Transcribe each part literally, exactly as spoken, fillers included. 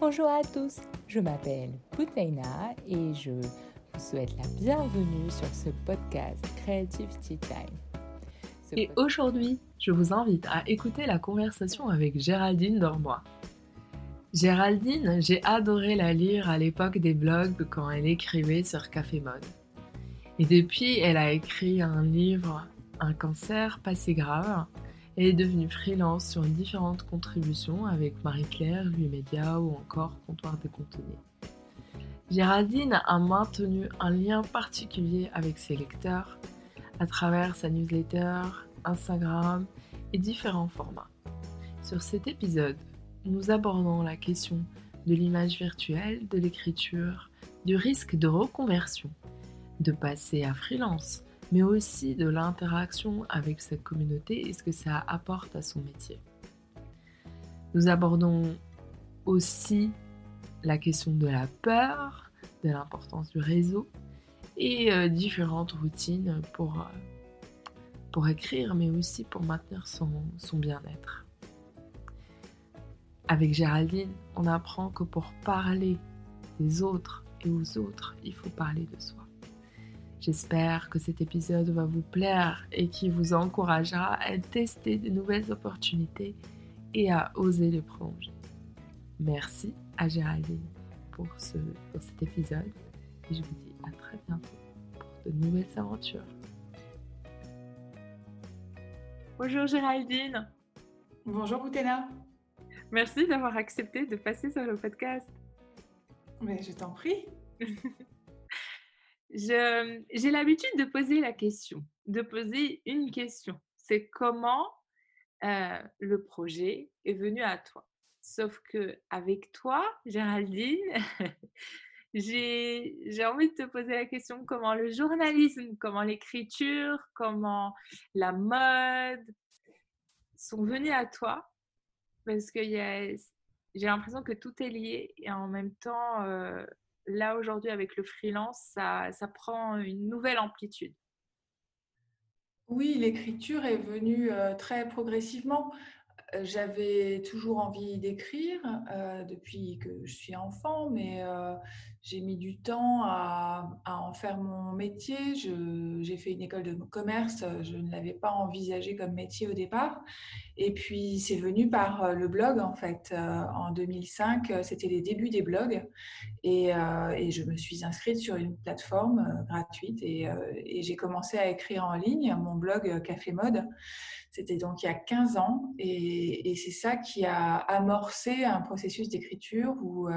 Bonjour à tous, je m'appelle Poutena et je vous souhaite la bienvenue sur ce podcast Creativity Time. Ce et podcast... aujourd'hui, je vous invite à écouter la conversation avec Géraldine Dormois. Géraldine, j'ai adoré la lire à l'époque des blogs quand elle écrivait sur Café Mode. Et depuis, elle a écrit un livre, Un cancer pas si grave, et est devenue freelance sur différentes contributions avec Marie-Claire, Lui Media ou encore Comptoir des Cotonniers. Géraldine a maintenu un lien particulier avec ses lecteurs à travers sa newsletter, Instagram et différents formats. Sur cet épisode, nous abordons la question de l'image virtuelle, de l'écriture, du risque de reconversion, de passer à freelance, mais aussi de l'interaction avec cette communauté et ce que ça apporte à son métier. Nous abordons aussi la question de la peur, de l'importance du réseau et euh, différentes routines pour, euh, pour écrire, mais aussi pour maintenir son, son bien-être. Avec Géraldine, on apprend que pour parler des autres et aux autres, il faut parler de soi. J'espère que cet épisode va vous plaire et qui vous encouragera à tester de nouvelles opportunités et à oser les prolonger. Merci à Géraldine pour, ce, pour cet épisode et je vous dis à très bientôt pour de nouvelles aventures. Bonjour Géraldine. Bonjour Poutena. Merci d'avoir accepté de passer sur le podcast. Mais je t'en prie. Je, j'ai l'habitude de poser la question, de poser une question. C'est comment euh, le projet est venu à toi. Sauf qu'avec toi, Géraldine, j'ai, j'ai envie de te poser la question comment le journalisme, comment l'écriture, comment la mode sont venus à toi. Parce que y a, j'ai l'impression que tout est lié et en même temps... Euh, Là, aujourd'hui, avec le freelance, ça, ça prend une nouvelle amplitude. Oui, l'écriture est venue euh, très progressivement. Euh, j'avais toujours envie d'écrire euh, depuis que je suis enfant, mais euh, j'ai mis du temps à, à en faire mon métier. Je, j'ai fait une école de commerce, je ne l'avais pas envisagé comme métier au départ. Et puis, c'est venu par le blog, en fait. En deux mille cinq, c'était les débuts des blogs. Et, euh, et je me suis inscrite sur une plateforme euh, gratuite et, euh, et j'ai commencé à écrire en ligne mon blog Café Mode. C'était donc il y a quinze ans. Et, et c'est ça qui a amorcé un processus d'écriture où euh,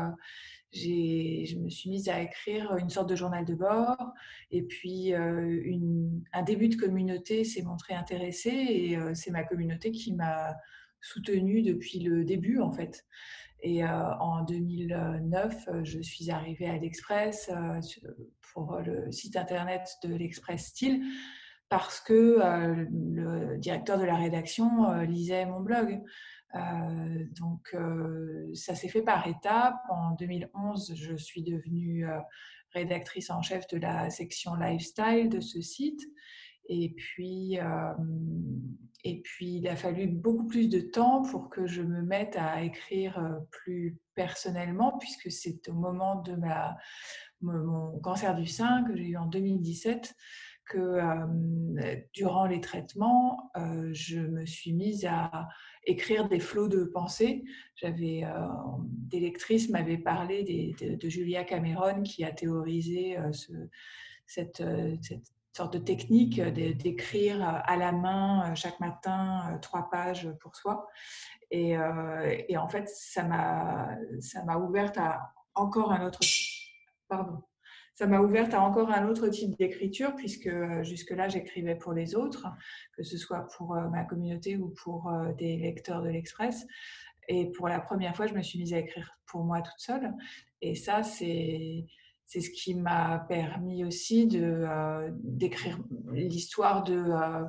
j'ai, je me suis mise à écrire une sorte de journal de bord. Et puis, euh, une, un début de communauté s'est montré intéressé. Et euh, c'est ma communauté qui m'a soutenue depuis le début en fait. Et euh, en deux mille neuf, je suis arrivée à l'Express euh, pour le site internet de l'Express Style parce que euh, le directeur de la rédaction euh, lisait mon blog. Euh, donc euh, ça s'est fait par étapes. En deux mille onze, je suis devenue euh, rédactrice en chef de la section lifestyle de ce site. Et puis, euh, et puis, il a fallu beaucoup plus de temps pour que je me mette à écrire plus personnellement, puisque c'est au moment de ma, mon cancer du sein que j'ai eu en deux mille dix-sept que euh, durant les traitements, euh, je me suis mise à écrire des flots de pensées. J'avais, euh, des lectrices m'avaient parlé des, de, de Julia Cameron qui a théorisé euh, ce, cette... Euh, cette sorte de technique d'écrire à la main chaque matin trois pages pour soi. Et, euh, et en fait, ça m'a, ça m'a ouverte à encore un autre pardon. Ça m'a ouverte à encore un autre type d'écriture puisque jusque-là, j'écrivais pour les autres, que ce soit pour ma communauté ou pour des lecteurs de l'Express. Et pour la première fois, je me suis mise à écrire pour moi toute seule. Et ça, c'est... C'est ce qui m'a permis aussi de, euh, d'écrire l'histoire de euh,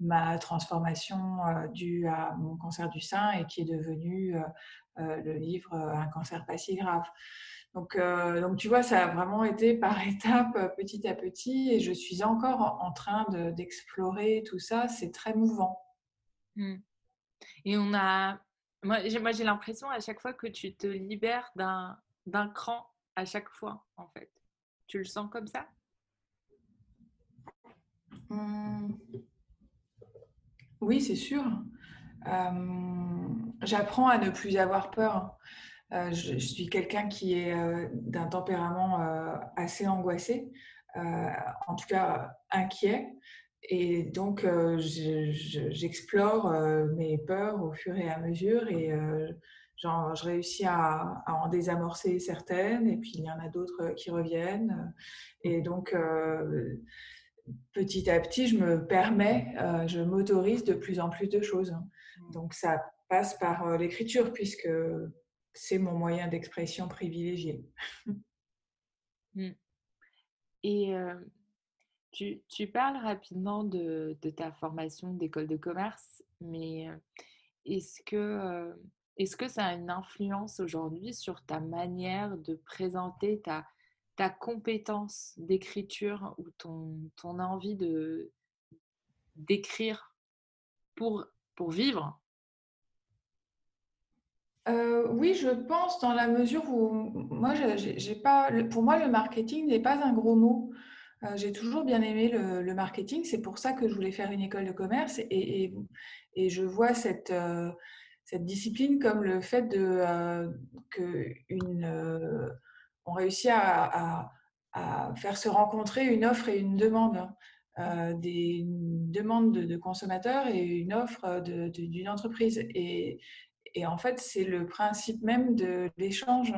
ma transformation euh, due à mon cancer du sein et qui est devenu euh, euh, le livre Un cancer pas si grave. Donc, euh, donc tu vois, ça a vraiment été par étapes, petit à petit, et je suis encore en train de, d'explorer tout ça. C'est très mouvant. Mmh. Et on a... Moi, j'ai, moi, j'ai l'impression à chaque fois que tu te libères d'un, d'un cran, à chaque fois, en fait. Tu le sens comme ça ? Mmh. Oui, c'est sûr. Euh, j'apprends à ne plus avoir peur. Euh, je, je suis quelqu'un qui est euh, d'un tempérament euh, assez angoissé, euh, en tout cas inquiet. Et donc, euh, je, je, j'explore euh, mes peurs au fur et à mesure et euh, genre, je réussis à, à en désamorcer certaines et puis il y en a d'autres qui reviennent. Et donc, euh, petit à petit, je me permets, euh, je m'autorise de plus en plus de choses. Donc, ça passe par euh, l'écriture puisque c'est mon moyen d'expression privilégié. Et... Euh... Tu, tu parles rapidement de, de ta formation d'école de commerce, mais est-ce que, est-ce que ça a une influence aujourd'hui sur ta manière de présenter ta, ta compétence d'écriture ou ton, ton envie de, d'écrire pour, pour vivre ? Euh, oui, je pense, dans la mesure où moi, j'ai, j'ai pas, pour moi, le marketing n'est pas un gros mot. Euh, j'ai toujours bien aimé le, le marketing, c'est pour ça que je voulais faire une école de commerce et, et, et je vois cette, euh, cette discipline comme le fait de, euh, que une, euh, on réussit à, à, à faire se rencontrer une offre et une demande, euh, des, une demande de, de consommateurs et une offre de, de, d'une entreprise. Et, et en fait, c'est le principe même de l'échange.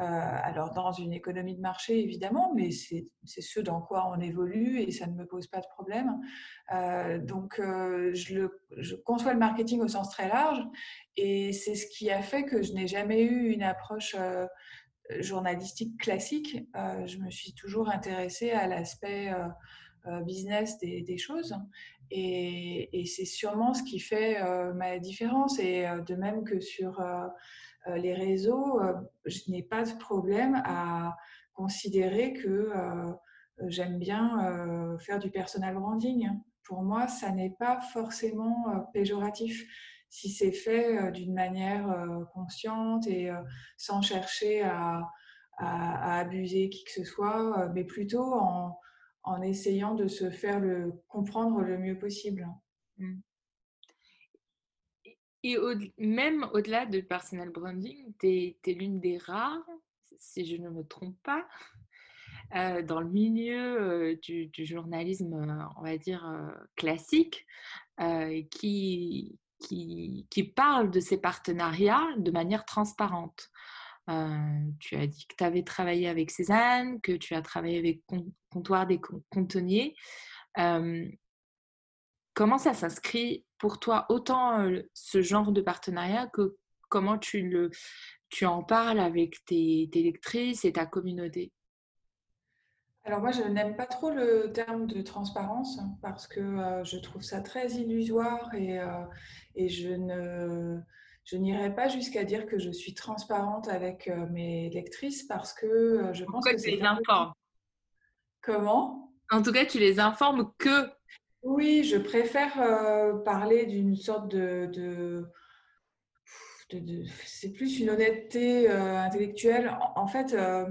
Euh, alors dans une économie de marché évidemment, mais c'est, c'est ce dans quoi on évolue et ça ne me pose pas de problème. Euh, donc euh, je, le, je conçois le marketing au sens très large et c'est ce qui a fait que je n'ai jamais eu une approche euh, journalistique classique. Euh, je me suis toujours intéressée à l'aspect euh, business des, des choses et, et c'est sûrement ce qui fait euh, ma différence et euh, de même que sur... Euh, les réseaux, je n'ai pas de problème à considérer que euh, j'aime bien euh, faire du personal branding. Pour moi, ça n'est pas forcément euh, péjoratif si c'est fait euh, d'une manière euh, consciente et euh, sans chercher à, à, à abuser qui que ce soit, euh, mais plutôt en, en essayant de se faire le, comprendre le mieux possible. Mm. Et au, même au-delà du personal branding, tu es l'une des rares, si je ne me trompe pas, euh, dans le milieu euh, du, du journalisme, euh, on va dire, euh, classique, euh, qui, qui, qui parle de ces partenariats de manière transparente. Euh, tu as dit que tu avais travaillé avec Cézanne, que tu as travaillé avec Comptoir des Cotonniers. Euh, comment ça s'inscrit pour toi, autant ce genre de partenariat que comment tu, le, tu en parles avec tes, tes lectrices et ta communauté? Alors moi, je n'aime pas trop le terme de transparence parce que euh, je trouve ça très illusoire et, euh, et je, ne, je n'irai pas jusqu'à dire que je suis transparente avec euh, mes lectrices parce que euh, je pense que c'est... Pourquoi tu les informes ? Comment ? En tout cas, tu les informes que... Oui, je préfère euh, parler d'une sorte de, de, de, de... C'est plus une honnêteté euh, intellectuelle. En, en fait, euh,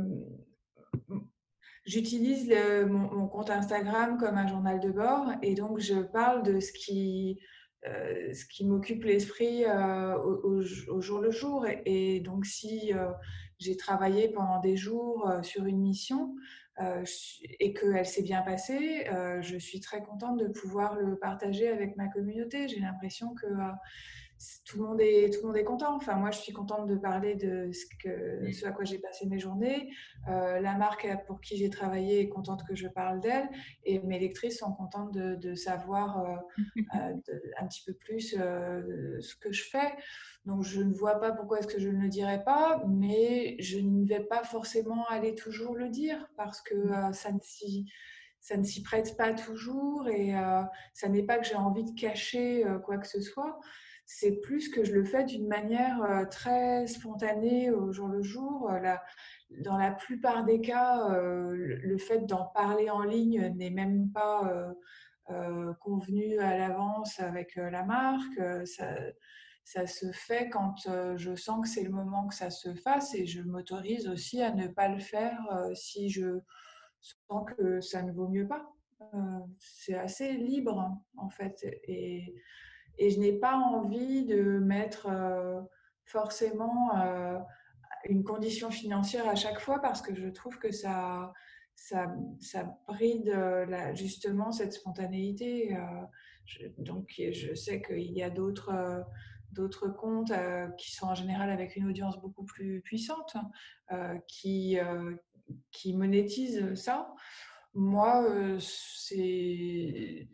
j'utilise le, mon, mon compte Instagram comme un journal de bord et donc je parle de ce qui, euh, ce qui m'occupe l'esprit euh, au, au jour le jour. Et, et donc, si euh, j'ai travaillé pendant des jours euh, sur une mission... Euh, et qu'elle s'est bien passée, euh, je suis très contente de pouvoir le partager avec ma communauté. J'ai l'impression que euh, tout le monde est, tout le monde est content. Enfin, moi, je suis contente de parler de ce, que, ce à quoi j'ai passé mes journées. Euh, la marque pour qui j'ai travaillé est contente que je parle d'elle. Et mes lectrices sont contentes de, de savoir euh, euh, de, un petit peu plus euh, ce que je fais. Donc, je ne vois pas pourquoi est-ce que je ne le dirais pas, mais je ne vais pas forcément aller toujours le dire parce que euh, ça, ne s'y, ça ne s'y prête pas toujours et euh, ça n'est pas que j'ai envie de cacher euh, quoi que ce soit. C'est plus que je le fais d'une manière euh, très spontanée au jour le jour. Euh, la, dans la plupart des cas, euh, le, le fait d'en parler en ligne n'est même pas euh, euh, convenu à l'avance avec euh, la marque. Euh, ça, ça se fait quand je sens que c'est le moment que ça se fasse, et je m'autorise aussi à ne pas le faire si je sens que ça ne vaut mieux pas. C'est assez libre en fait, et, et je n'ai pas envie de mettre forcément une condition financière à chaque fois, parce que je trouve que ça... Ça, ça bride la, justement cette spontanéité. Euh, je, donc, je sais qu'il y a d'autres euh, d'autres comptes euh, qui sont en général avec une audience beaucoup plus puissante, euh, qui, euh, qui monétisent ça. Moi, euh, c'est...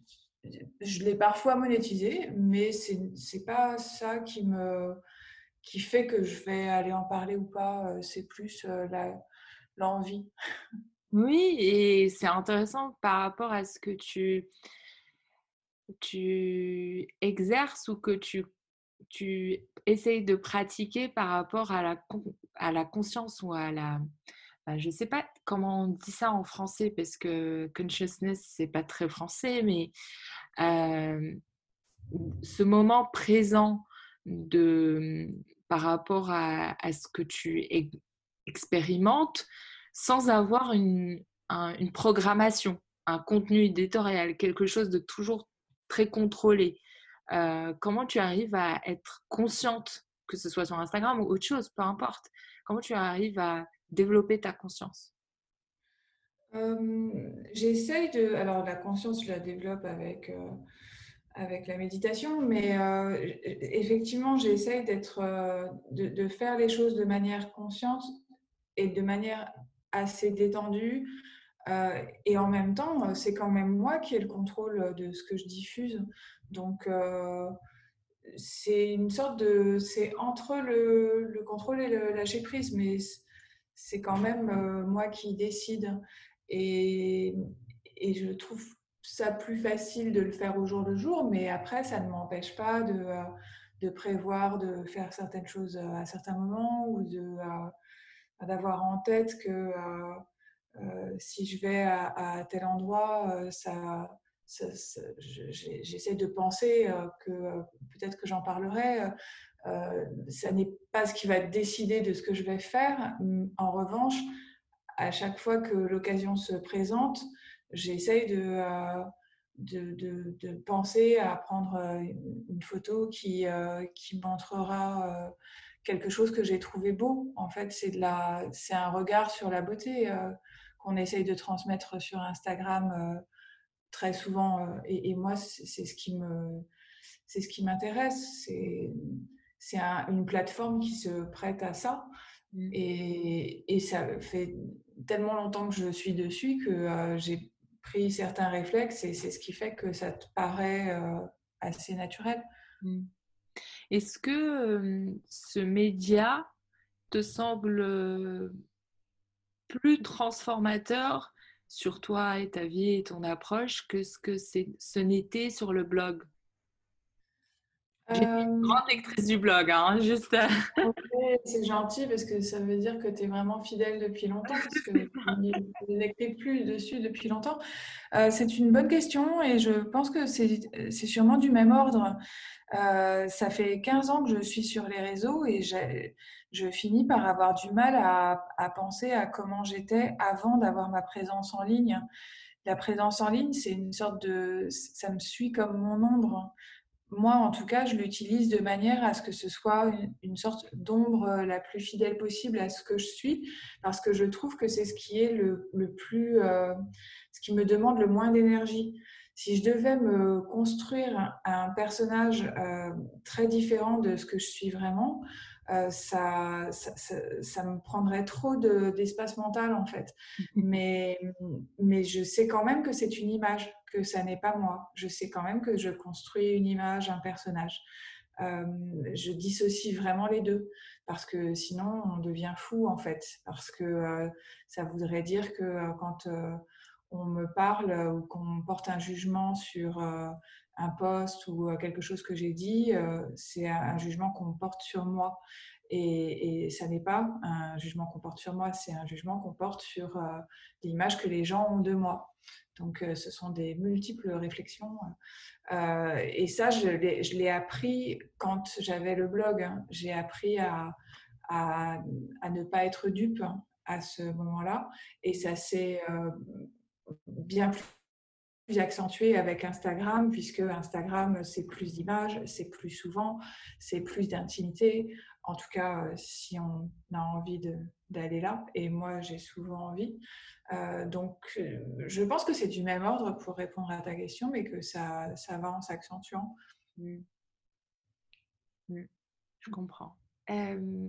je l'ai parfois monétisé, mais c'est, c'est pas ça qui, me, qui fait que je vais aller en parler ou pas. C'est plus euh, la, l'envie. Oui, et c'est intéressant par rapport à ce que tu, tu exerces ou que tu, tu essayes de pratiquer par rapport à la, à la conscience ou à la... Ben, je ne sais pas comment on dit ça en français, parce que consciousness, ce n'est pas très français, mais euh, ce moment présent de, par rapport à, à ce que tu expérimentes, sans avoir une, un, une programmation, un contenu éditorial, quelque chose de toujours très contrôlé. Euh, comment tu arrives à être consciente, que ce soit sur Instagram ou autre chose, peu importe. Comment tu arrives à développer ta conscience ? euh, J'essaye de... Alors, la conscience, je la développe avec, euh, avec la méditation, mais euh, effectivement, j'essaye d'être, euh, de, de faire les choses de manière consciente et de manière... assez détendue, euh, et en même temps c'est quand même moi qui ai le contrôle de ce que je diffuse, donc euh, c'est une sorte de c'est entre le, le contrôle et le lâcher prise, mais c'est quand même euh, moi qui décide, et, et je trouve ça plus facile de le faire au jour le jour, mais après ça ne m'empêche pas de, de prévoir de faire certaines choses à certains moments, ou de euh, d'avoir en tête que euh, euh, si je vais à, à tel endroit, euh, ça, ça, ça, je, j'essaie de penser euh, que euh, peut-être que j'en parlerai. Euh, ça n'est pas ce qui va décider de ce que je vais faire. En revanche, à chaque fois que l'occasion se présente, j'essaie de, euh, de, de, de penser à prendre une photo qui, euh, qui montrera... Euh, quelque chose que j'ai trouvé beau. En fait, c'est, de la, c'est un regard sur la beauté euh, qu'on essaye de transmettre sur Instagram euh, très souvent. Euh, et, et moi, c'est, c'est, ce qui me, c'est ce qui m'intéresse. C'est, c'est un, une plateforme qui se prête à ça. Mmh. Et, et ça fait tellement longtemps que je suis dessus que euh, j'ai pris certains réflexes, et c'est ce qui fait que ça te paraît euh, assez naturel. Mmh. Est-ce que euh, ce média te semble euh, plus transformateur sur toi et ta vie et ton approche que ce que c'est, ce n'était sur le blog ? J'ai euh... une grande lectrice du blog, hein, juste. À... Okay, c'est gentil, parce que ça veut dire que tu es vraiment fidèle depuis longtemps, parce que tu n'écris plus dessus depuis longtemps. Euh, c'est une bonne question, et je pense que c'est, c'est sûrement du même ordre. Euh, ça fait quinze ans que je suis sur les réseaux, et j'ai, je finis par avoir du mal à, à penser à comment j'étais avant d'avoir ma présence en ligne. La présence en ligne, c'est une sorte de... Ça me suit comme mon ombre. Moi, en tout cas, je l'utilise de manière à ce que ce soit une, une sorte d'ombre la plus fidèle possible à ce que je suis, parce que je trouve que c'est ce qui est le, le plus... Euh, ce qui me demande le moins d'énergie. Si je devais me construire un personnage euh, très différent de ce que je suis vraiment, euh, ça, ça, ça, ça me prendrait trop de, d'espace mental, en fait. Mais, mais je sais quand même que c'est une image, que ça n'est pas moi. Je sais quand même que je construis une image, un personnage. Euh, je dissocie vraiment les deux, parce que sinon on devient fou, en fait. Parce que euh, ça voudrait dire que euh, quand... Euh, on me parle ou qu'on porte un jugement sur euh, un post ou euh, quelque chose que j'ai dit, euh, c'est un, un jugement qu'on porte sur moi. Et, et ça n'est pas un jugement qu'on porte sur moi, c'est un jugement qu'on porte sur euh, l'image que les gens ont de moi. Donc, euh, ce sont des multiples réflexions. Euh, et ça, je l'ai, je l'ai appris quand j'avais le blog. Hein. J'ai appris à, à, à ne pas être dupe hein, à ce moment-là. Et ça s'est euh, bien plus... plus accentué avec Instagram, puisque Instagram, c'est plus d'images, c'est plus souvent, c'est plus d'intimité. En tout cas, si on a envie de, d'aller là, et moi, j'ai souvent envie. Euh, donc, je pense que c'est du même ordre pour répondre à ta question, mais que ça, ça va en s'accentuant. Mm. Mm. Je comprends. Euh,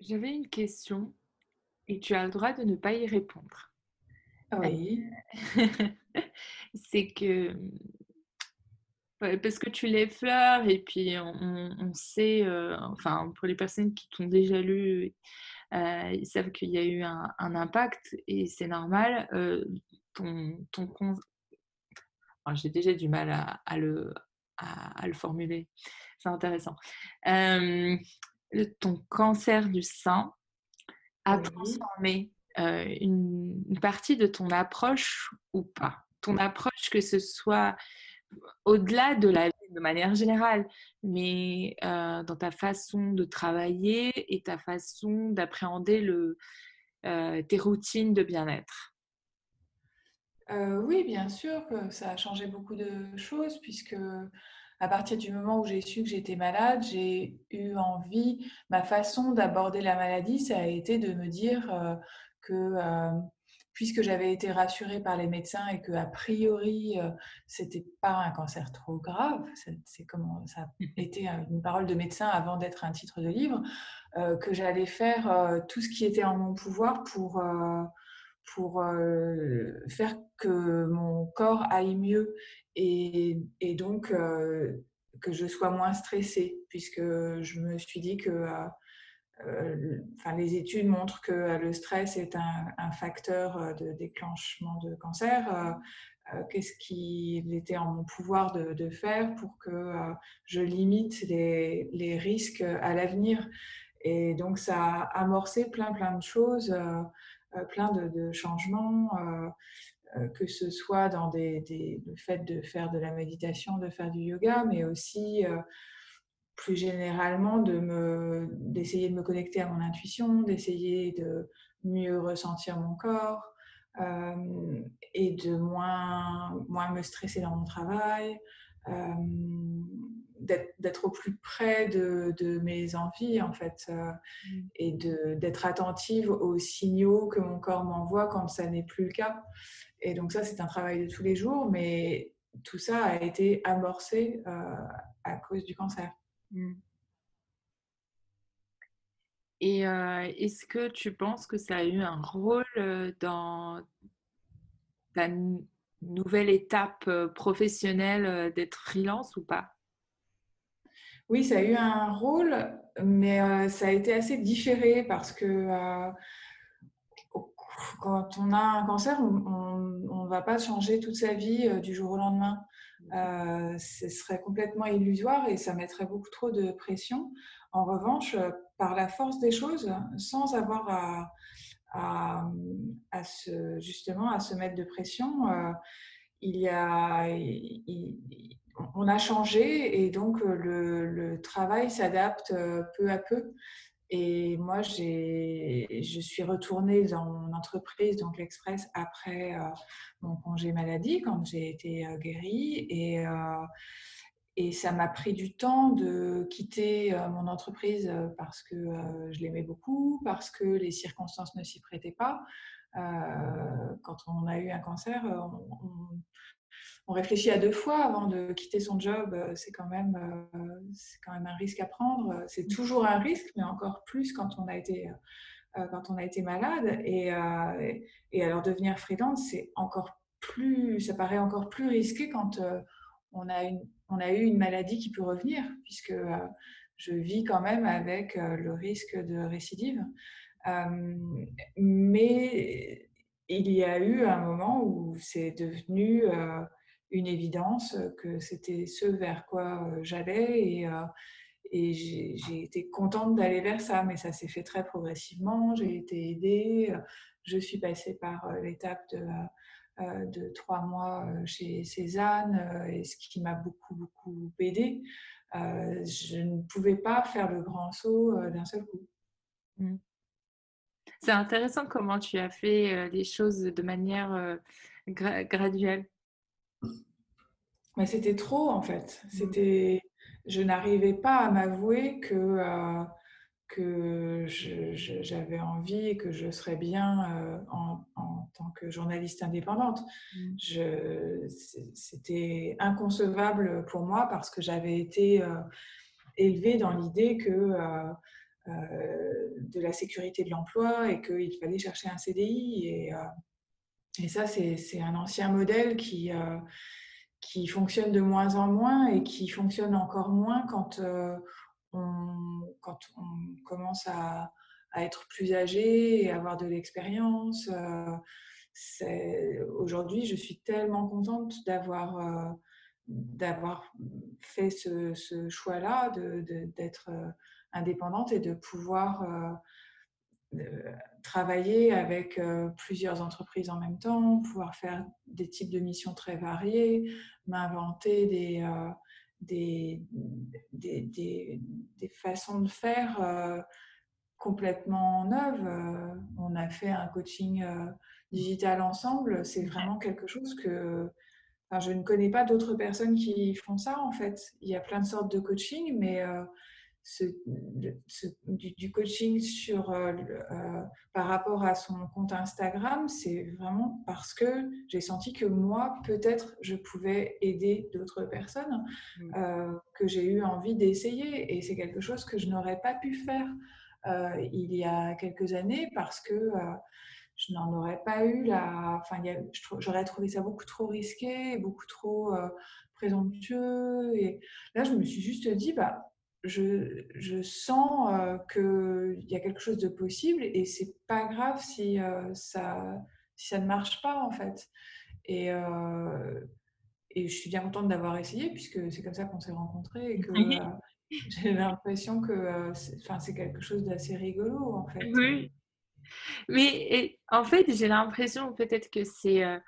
j'avais une question, et tu as le droit de ne pas y répondre. Oui. C'est que parce que tu l'effleures et puis on, on sait, euh, enfin pour les personnes qui t'ont déjà lu, euh, ils savent qu'il y a eu un, un impact et c'est normal. Euh, ton ton con... Alors, j'ai déjà du mal à, à le à, à le formuler. C'est intéressant. Euh, ton cancer du sein a oui. transformé. Euh, une, une partie de ton approche ou pas. Ton approche, que ce soit au-delà de la vie de manière générale, mais euh, dans ta façon de travailler et ta façon d'appréhender le, euh, tes routines de bien-être. Euh, oui, bien sûr que ça a changé beaucoup de choses puisque à partir du moment où j'ai su que j'étais malade, j'ai eu envie, ma façon d'aborder la maladie, ça a été de me dire euh, que euh, puisque j'avais été rassurée par les médecins et que a priori euh, c'était pas un cancer trop grave, c'est, c'est comment ça a été une parole de médecin avant d'être un titre de livre, euh, que j'allais faire euh, tout ce qui était en mon pouvoir pour euh, pour euh, faire que mon corps aille mieux et, et donc euh, que je sois moins stressée, puisque je me suis dit que euh, euh, enfin, les études montrent que le stress est un, un facteur de déclenchement de cancer. Euh, euh, qu'est-ce qu'il était en mon pouvoir de, de faire pour que euh, je limite les, les risques à l'avenir? Et donc, ça a amorcé plein, plein de choses. Euh, Euh, plein de, de changements, euh, euh, que ce soit dans des, des, le fait de faire de la méditation, de faire du yoga, mais aussi euh, plus généralement de me, d'essayer de me connecter à mon intuition, d'essayer de mieux ressentir mon corps euh, et de moins, moins me stresser dans mon travail, euh, d'être, d'être au plus près de, de mes envies en fait euh, et de, d'être attentive aux signaux que mon corps m'envoie quand ça n'est plus le cas. Et donc ça, c'est un travail de tous les jours, mais tout ça a été amorcé euh, à cause du cancer. Et euh, est-ce que tu penses que ça a eu un rôle dans ta nouvelle étape professionnelle d'être freelance ou pas ? Oui, ça a eu un rôle, mais euh, ça a été assez différé parce que euh, quand on a un cancer, on ne va pas changer toute sa vie euh, du jour au lendemain. Euh, ce serait complètement illusoire et ça mettrait beaucoup trop de pression. En revanche, par la force des choses, sans avoir à, à, à se, justement à se mettre de pression, euh, il y a... Il, il, on a changé et donc le, le travail s'adapte peu à peu. Et moi, j'ai, je suis retournée dans mon entreprise, donc l'Express, après euh, mon congé maladie, quand j'ai été euh, guérie. Et, euh, et ça m'a pris du temps de quitter euh, mon entreprise parce que euh, je l'aimais beaucoup, parce que les circonstances ne s'y prêtaient pas. Euh, quand on a eu un cancer, on... on On réfléchit à deux fois avant de quitter son job, c'est quand même, c'est quand même un risque à prendre. C'est toujours un risque, mais encore plus quand on a été, quand on a été malade. Et, et alors devenir freelance, c'est encore plus, ça paraît encore plus risqué quand on a, une, on a eu une maladie qui peut revenir, puisque je vis quand même avec le risque de récidive. Mais il y a eu un moment où c'est devenu... une évidence que c'était ce vers quoi j'allais et, euh, Et j'ai, j'ai été contente d'aller vers ça, mais ça s'est fait très progressivement. J'ai été aidée. Je suis passée par l'étape de, de trois mois chez Cézanne, et ce qui m'a beaucoup, beaucoup aidée. Je ne pouvais pas faire le grand saut d'un seul coup. C'est intéressant comment tu as fait les choses de manière gra- graduelle. Mais c'était trop, en fait. C'était... Je n'arrivais pas à m'avouer que, euh, que je, je, j'avais envie et que je serais bien euh, en, en tant que journaliste indépendante. Mmh. Je, c'était inconcevable pour moi parce que j'avais été euh, élevée dans l'idée que, euh, euh, de la sécurité de l'emploi et qu'il fallait chercher un C D I. Et, euh, et ça, c'est, c'est un ancien modèle qui... Euh, qui fonctionne de moins en moins et qui fonctionne encore moins quand, euh, on, quand on commence à, à être plus âgé et avoir de l'expérience. Euh, c'est, aujourd'hui, je suis tellement contente d'avoir, euh, d'avoir fait ce, ce choix-là, de, de, d'être indépendante et de pouvoir... Euh, Euh, travailler avec euh, plusieurs entreprises en même temps, pouvoir faire des types de missions très variées, m'inventer des, euh, des, des, des, des façons de faire euh, complètement neuves. Euh, on a fait un coaching euh, digital ensemble, c'est vraiment quelque chose que... Enfin, je ne connais pas d'autres personnes qui font ça, en fait. Il y a plein de sortes de coaching, mais... Euh, Ce, ce, du, du coaching sur, euh, euh, par rapport à son compte Instagram, c'est vraiment parce que j'ai senti que moi, peut-être, je pouvais aider d'autres personnes, euh, que j'ai eu envie d'essayer. Et c'est quelque chose que je n'aurais pas pu faire euh, il y a quelques années parce que euh, je n'en aurais pas eu la... Enfin, y a, j'aurais trouvé ça beaucoup trop risqué, beaucoup trop euh, présomptueux. Et là, je me suis juste dit... bah Je, je sens euh, qu'il y a quelque chose de possible et c'est pas grave si, euh, ça, si ça ne marche pas, en fait. Et, euh, et je suis bien contente d'avoir essayé puisque c'est comme ça qu'on s'est rencontrés et que euh, j'ai l'impression que euh, c'est, c'est quelque chose d'assez rigolo, en fait. Oui. Mais et, en fait, j'ai l'impression peut-être que c'est euh,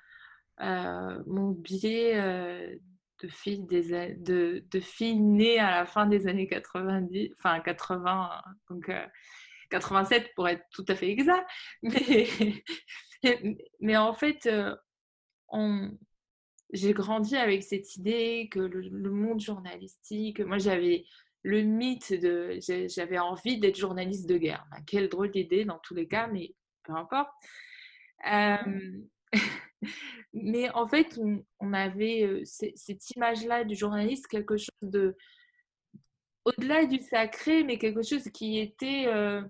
euh, mon biais... Euh, de filles des de de filles nées à la fin des années quatre-vingt-dix, enfin quatre-vingts, donc euh, quatre-vingt-sept pour être tout à fait exact, mais mais en fait euh, on j'ai grandi avec cette idée que le, le monde journalistique, moi j'avais le mythe de j'avais envie d'être journaliste de guerre. Ben, quelle drôle d'idée dans tous les cas, mais peu importe. Euh, mais en fait on, on avait euh, c- cette image-là du journaliste, quelque chose de au-delà du sacré, mais quelque chose qui était euh,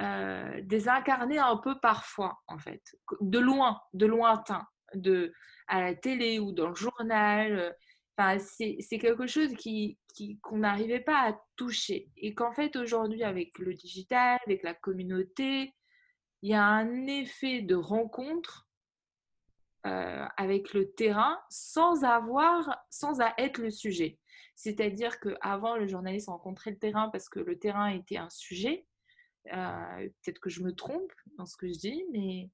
euh, désincarné un peu parfois, en fait, de loin, de lointain, de, à la télé ou dans le journal. Enfin, c'est, c'est quelque chose qui, qui, qu'on n'arrivait pas à toucher et qu'en fait aujourd'hui avec le digital, avec la communauté, il y a un effet de rencontre Euh, avec le terrain sans avoir, sans à être le sujet. C'est-à-dire qu'avant, le journaliste rencontrait le terrain parce que le terrain était un sujet. Euh, peut-être que je me trompe dans ce que je dis, mais,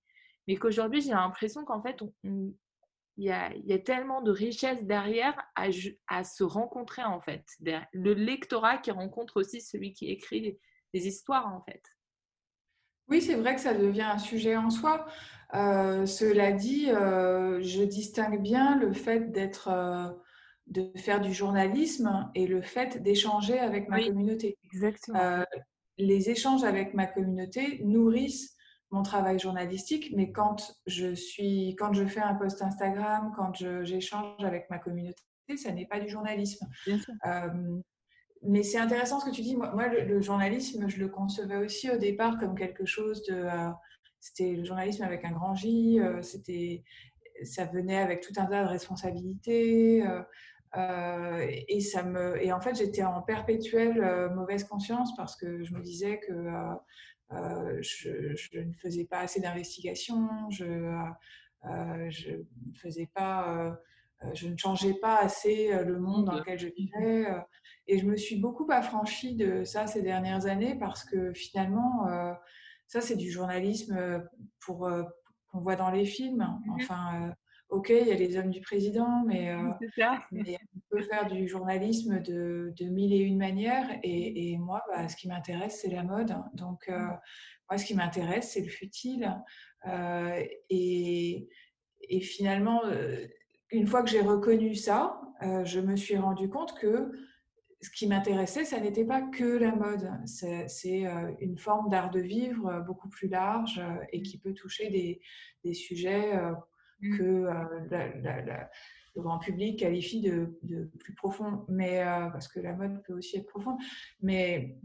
mais qu'aujourd'hui, j'ai l'impression qu'en fait, il y a, y a tellement de richesse derrière à, à se rencontrer, en fait. Le lectorat qui rencontre aussi celui qui écrit les, les histoires, en fait. Oui, c'est vrai que ça devient un sujet en soi. Euh, cela dit, euh, je distingue bien le fait d'être, euh, de faire du journalisme et le fait d'échanger avec ma oui, communauté. Exactement. Euh, les échanges avec ma communauté nourrissent mon travail journalistique, mais quand je suis, quand je fais un post Instagram, quand je, j'échange avec ma communauté, ça n'est pas du journalisme. Bien sûr. Euh, Mais c'est intéressant ce que tu dis. Moi, moi le, le journalisme, je le concevais aussi au départ comme quelque chose de... Euh, c'était le journalisme avec un grand J. Euh, c'était, ça venait avec tout un tas de responsabilités. Euh, euh, et, ça me, et en fait, j'étais en perpétuelle euh, mauvaise conscience parce que je me disais que euh, euh, je, je ne faisais pas assez d'investigation. Je ne euh, faisais pas... Euh, je ne changeais pas assez le monde dans lequel je vivais. Et je me suis beaucoup affranchie de ça ces dernières années parce que finalement, ça c'est du journalisme pour, qu'on voit dans les films. Enfin, ok, il y a les hommes du président, mais, mais on peut faire du journalisme de, de mille et une manières. Et, et moi, bah, ce qui m'intéresse, c'est la mode. Donc, euh, moi, ce qui m'intéresse, c'est le futile. Euh, et, et finalement... Une fois que j'ai reconnu ça, euh, je me suis rendu compte que ce qui m'intéressait, ça n'était pas que la mode. C'est, c'est euh, une forme d'art de vivre euh, beaucoup plus large euh, et qui peut toucher des, des sujets euh, que euh, la, la, la, le grand public qualifie de, de plus profond. Mais, euh, parce que la mode peut aussi être profonde. Mais,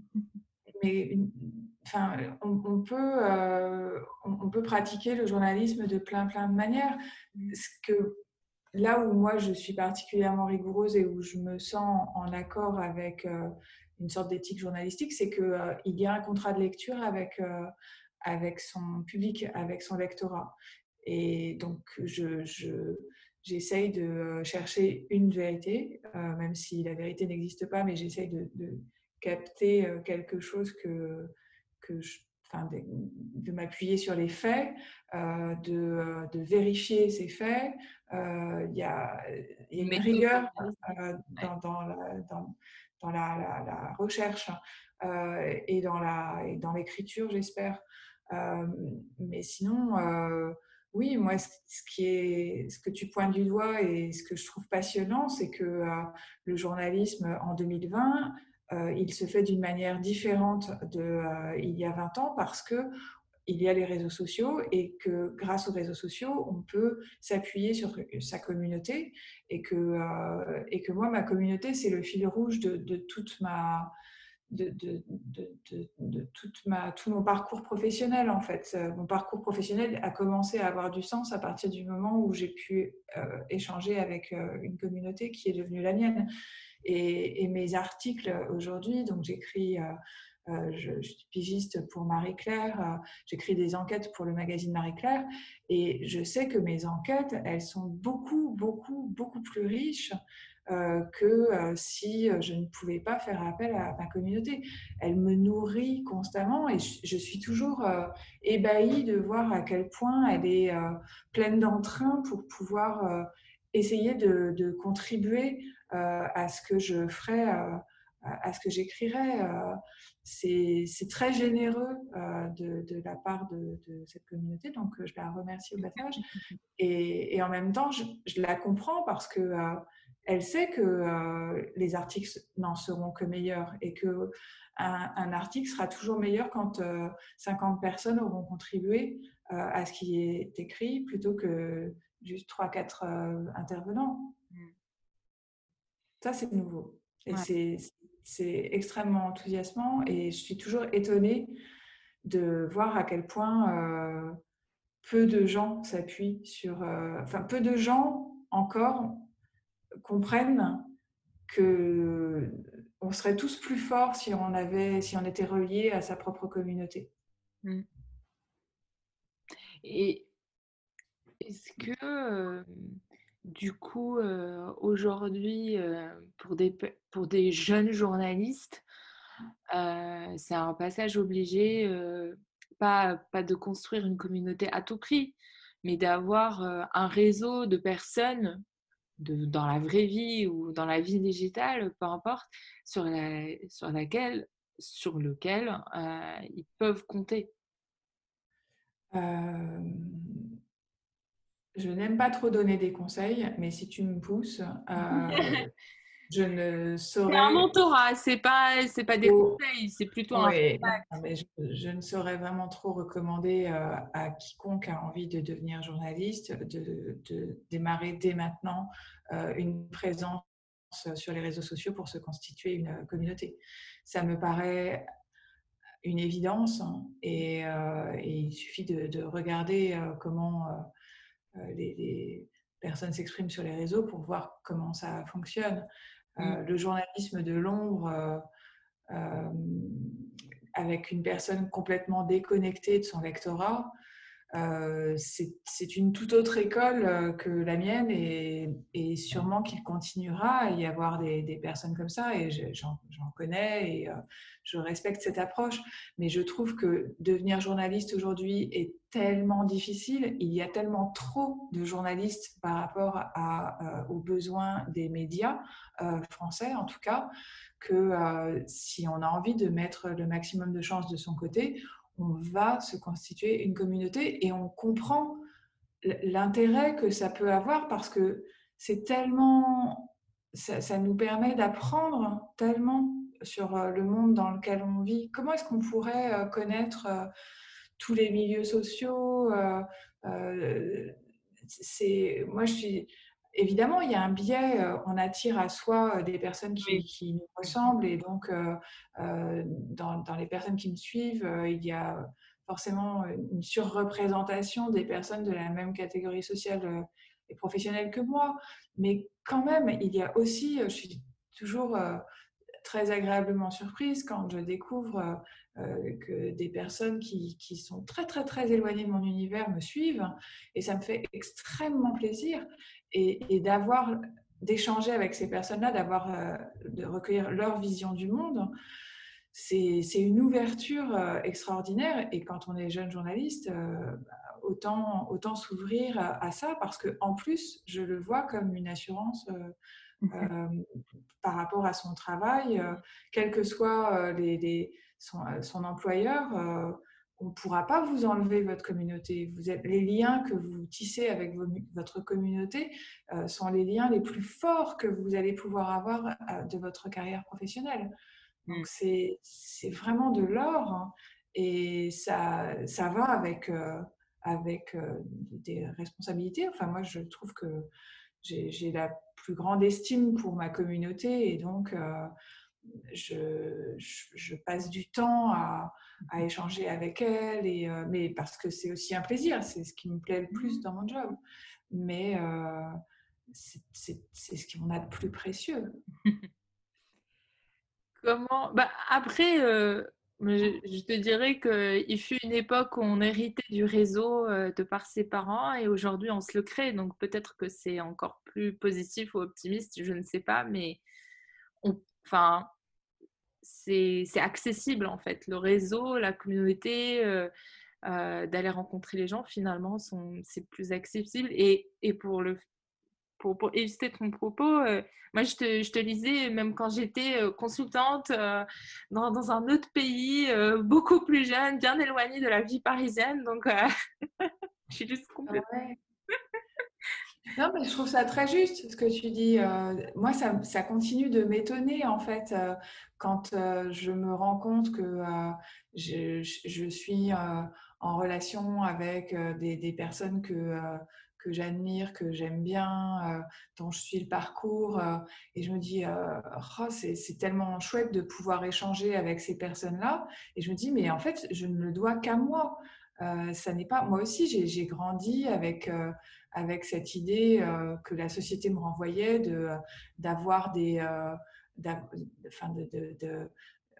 mais une, enfin, on, on, peut, euh, on, on peut pratiquer le journalisme de plein, plein de manières. Ce que... Là où moi je suis particulièrement rigoureuse et où je me sens en accord avec euh, une sorte d'éthique journalistique, c'est qu'il euh, y a un contrat de lecture avec, euh, avec son public, avec son lectorat. Et donc je, je, j'essaye de chercher une vérité, euh, même si la vérité n'existe pas, mais j'essaye de, de capter quelque chose que, que je... Enfin, de, de m'appuyer sur les faits, euh, de, de vérifier ces faits. Il euh, y, y a une rigueur euh, dans, dans, la, dans, dans la, la, la recherche euh, et, dans la, et dans l'écriture, j'espère. Euh, mais sinon, euh, oui, moi, ce, ce, qui est, ce que tu pointes du doigt et ce que je trouve passionnant, c'est que euh, le journalisme en deux mille vingt... Euh, il se fait d'une manière différente de euh, il y a vingt ans parce que il y a les réseaux sociaux et que grâce aux réseaux sociaux, on peut s'appuyer sur sa communauté et que euh, et que moi ma communauté c'est le fil rouge de, de toute ma de de, de, de, de toute ma tout mon parcours professionnel en fait. Mon parcours professionnel a commencé à avoir du sens à partir du moment où j'ai pu euh, échanger avec euh, une communauté qui est devenue la mienne. Et, et mes articles aujourd'hui, donc j'écris, euh, euh, je, je suis pigiste pour Marie-Claire, euh, j'écris des enquêtes pour le magazine Marie-Claire, et je sais que mes enquêtes, elles sont beaucoup, beaucoup, beaucoup plus riches euh, que euh, si je ne pouvais pas faire appel à ma communauté. Elle me nourrit constamment, et je, je suis toujours euh, ébahie de voir à quel point elle est euh, pleine d'entrain pour pouvoir euh, essayer de, de contribuer Euh, à ce que je ferais, euh, à ce que j'écrirais. Euh, c'est, c'est très généreux euh, de, de la part de, de cette communauté, donc je la remercie au passage. Et, et en même temps, je, je la comprends parce que euh, elle sait que euh, les articles n'en seront que meilleurs et que un, un article sera toujours meilleur quand euh, cinquante personnes auront contribué euh, à ce qui est écrit plutôt que juste trois quatre euh, intervenants. Ça, c'est nouveau. Et ouais. c'est, c'est extrêmement enthousiasmant. Et je suis toujours étonnée de voir à quel point euh, peu de gens s'appuient sur... Euh, enfin, peu de gens, encore, comprennent qu'on serait tous plus forts si on, avait, si on était reliés à sa propre communauté. Mmh. Et est-ce que... Euh... Du coup, euh, aujourd'hui, euh, pour, des, pour des jeunes journalistes, euh, c'est un passage obligé, euh, pas, pas de construire une communauté à tout prix, mais d'avoir euh, un réseau de personnes de, dans la vraie vie ou dans la vie digitale, peu importe, sur, la, sur, laquelle, sur lequel euh, ils peuvent compter. Euh... Je n'aime pas trop donner des conseils, mais si tu me pousses, euh, je ne saurais... C'est un mentorat, ce n'est pas, c'est pas des oh, conseils, c'est plutôt un oui, feedback. Non, mais je, je ne saurais vraiment trop recommander euh, à quiconque a envie de devenir journaliste de, de démarrer dès maintenant euh, une présence sur les réseaux sociaux pour se constituer une communauté. Ça me paraît... une évidence hein, et, euh, et il suffit de, de regarder euh, comment... Euh, Les, les personnes s'expriment sur les réseaux pour voir comment ça fonctionne. Mmh. Euh, le journalisme de l'ombre, euh, euh, avec une personne complètement déconnectée de son lectorat, Euh, c'est, c'est une toute autre école que la mienne et, et sûrement qu'il continuera à y avoir des, des personnes comme ça et j'en, j'en connais et euh, je respecte cette approche, mais je trouve que devenir journaliste aujourd'hui est tellement difficile, il y a tellement trop de journalistes par rapport à, euh, aux besoins des médias euh, français en tout cas, que euh, si on a envie de mettre le maximum de chances de son côté, on va se constituer une communauté et on comprend l'intérêt que ça peut avoir parce que c'est tellement, ça, ça nous permet d'apprendre tellement sur le monde dans lequel on vit. Comment est-ce qu'on pourrait connaître tous les milieux sociaux ? C'est, moi, je suis... Évidemment, il y a un biais, on attire à soi des personnes qui, qui nous ressemblent et donc euh, dans, dans les personnes qui me suivent, il y a forcément une surreprésentation des personnes de la même catégorie sociale et professionnelle que moi. Mais quand même, il y a aussi, je suis toujours euh, très agréablement surprise quand je découvre euh, que des personnes qui, qui sont très, très, très éloignées de mon univers me suivent et ça me fait extrêmement plaisir. Et, et d'avoir, d'échanger avec ces personnes-là, d'avoir, euh, de recueillir leur vision du monde, c'est, c'est une ouverture euh, extraordinaire. Et quand on est jeune journaliste, euh, autant, autant s'ouvrir à, à ça, parce qu'en plus, je le vois comme une assurance euh, euh, par rapport à son travail, euh, quel que soit euh, les, les, son, son employeur. Euh, On ne pourra pas vous enlever votre communauté. Vous êtes, les liens que vous tissez avec vos, votre communauté euh, sont les liens les plus forts que vous allez pouvoir avoir euh, de votre carrière professionnelle. Donc, c'est, c'est vraiment de l'or, hein, et ça, ça va avec, euh, avec euh, des responsabilités. Enfin, moi, je trouve que j'ai, j'ai la plus grande estime pour ma communauté et donc... Euh, Je, je, je passe du temps à, à échanger avec elle et, euh, mais parce que c'est aussi un plaisir, c'est ce qui me plaît le plus dans mon job, mais euh, c'est, c'est, c'est ce qu'on a de plus précieux. Comment bah, après euh, je, je te dirais qu'il fut une époque où on héritait du réseau euh, de par ses parents et aujourd'hui on se le crée, donc peut-être que c'est encore plus positif ou optimiste, je ne sais pas, mais on Enfin, c'est, c'est accessible en fait. Le réseau, la communauté, euh, euh, d'aller rencontrer les gens, finalement, sont, c'est plus accessible. Et, et pour, le, pour, pour illustrer ton propos, euh, moi, je te, je te lisais, même quand j'étais consultante euh, dans, dans un autre pays, euh, beaucoup plus jeune, bien éloignée de la vie parisienne. Donc, euh, je suis juste complètement... Ouais. Non, mais je trouve ça très juste ce que tu dis. Euh, moi, ça, ça continue de m'étonner en fait euh, quand euh, je me rends compte que euh, je, je suis euh, en relation avec euh, des, des personnes que, euh, que j'admire, que j'aime bien, euh, dont je suis le parcours. Euh, et je me dis, euh, oh, c'est, c'est tellement chouette de pouvoir échanger avec ces personnes-là. Et je me dis, mais en fait, je ne le dois qu'à moi. Euh, ça n'est pas... Moi aussi, j'ai, j'ai grandi avec... Euh, avec cette idée euh, que la société me renvoyait de d'avoir des euh, d'a, enfin de, de, de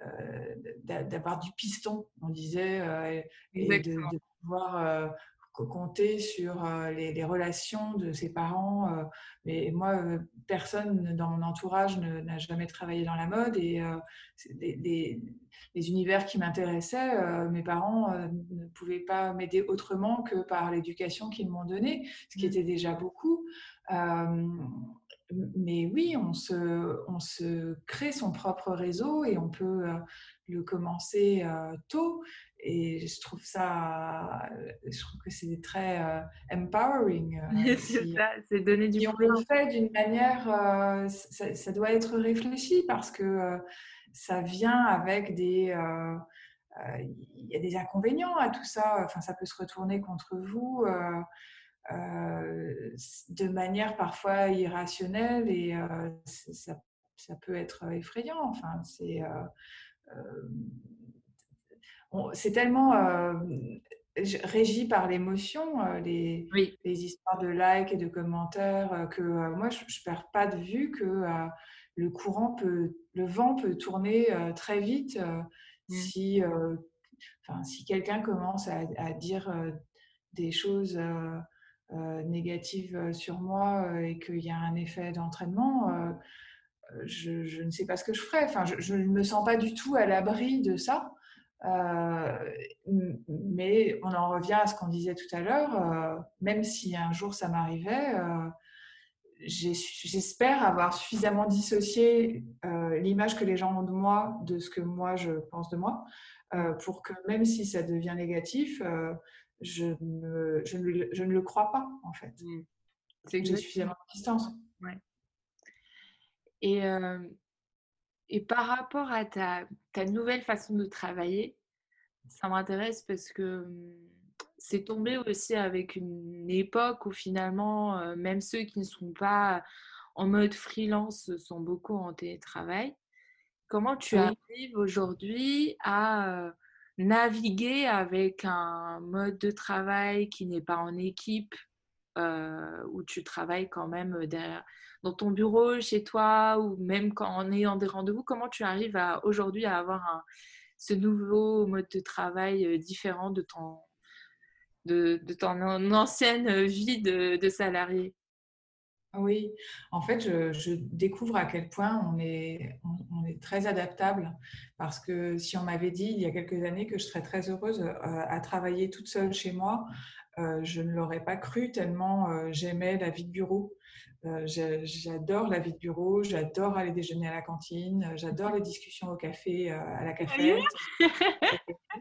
euh, d'a, d'avoir du piston, on disait, euh, et de, de pouvoir euh, compter sur euh, les, les relations de ses parents. Euh, mais moi, euh, personne dans mon entourage ne, n'a jamais travaillé dans la mode et euh, les, les, les univers qui m'intéressaient, euh, mes parents euh, ne pouvaient pas m'aider autrement que par l'éducation qu'ils m'ont donnée, ce qui était déjà beaucoup. Euh, mais oui, on se, on se crée son propre réseau et on peut euh, le commencer euh, tôt. Et je trouve ça, je trouve que c'est très euh, empowering. Euh, c'est si, ça, c'est donner du. Si on le fait d'une manière, euh, ça, ça doit être réfléchi parce que euh, ça vient avec des, il euh, euh, y a des inconvénients à tout ça. Enfin, ça peut se retourner contre vous euh, euh, de manière parfois irrationnelle et euh, ça, ça peut être effrayant. Enfin, c'est. Euh, euh, C'est tellement euh, régi par l'émotion, euh, les, oui. les histoires de likes et de commentaires, euh, que euh, moi, je ne perds pas de vue que euh, le courant peut, le vent peut tourner euh, très vite euh, mm. si, euh, si quelqu'un commence à, à dire euh, des choses euh, euh, négatives sur moi euh, et qu'il y a un effet d'entraînement, euh, je, je ne sais pas ce que je ferais. Enfin, je, je ne me sens pas du tout à l'abri de ça. Euh, mais on en revient à ce qu'on disait tout à l'heure. Euh, même si un jour ça m'arrivait, euh, j'espère avoir suffisamment dissocié euh, l'image que les gens ont de moi de ce que moi je pense de moi euh, pour que même si ça devient négatif, euh, je, me, je, ne, je ne le crois pas en fait. Mmh. C'est que j'ai suffisamment de distance. Ouais. Et, euh, et par rapport à ta, ta nouvelle façon de travailler, ça m'intéresse parce que c'est tombé aussi avec une époque où finalement, euh, même ceux qui ne sont pas en mode freelance sont beaucoup en télétravail. Comment tu oui. arrives aujourd'hui à euh, naviguer avec un mode de travail qui n'est pas en équipe, euh, où tu travailles quand même derrière, dans ton bureau, chez toi, ou même quand, en ayant des rendez-vous, comment tu arrives à, aujourd'hui à avoir un, ce nouveau mode de travail différent de ton... De, de ton ancienne vie de, de salarié? Oui, en fait, je, je découvre à quel point on est, on, on est très adaptable, parce que si on m'avait dit il y a quelques années que je serais très heureuse à travailler toute seule chez moi, euh, je ne l'aurais pas cru tellement euh, j'aimais la vie de bureau. Euh, j'adore la vie de bureau, j'adore aller déjeuner à la cantine, j'adore les discussions au café, euh, à la cafette.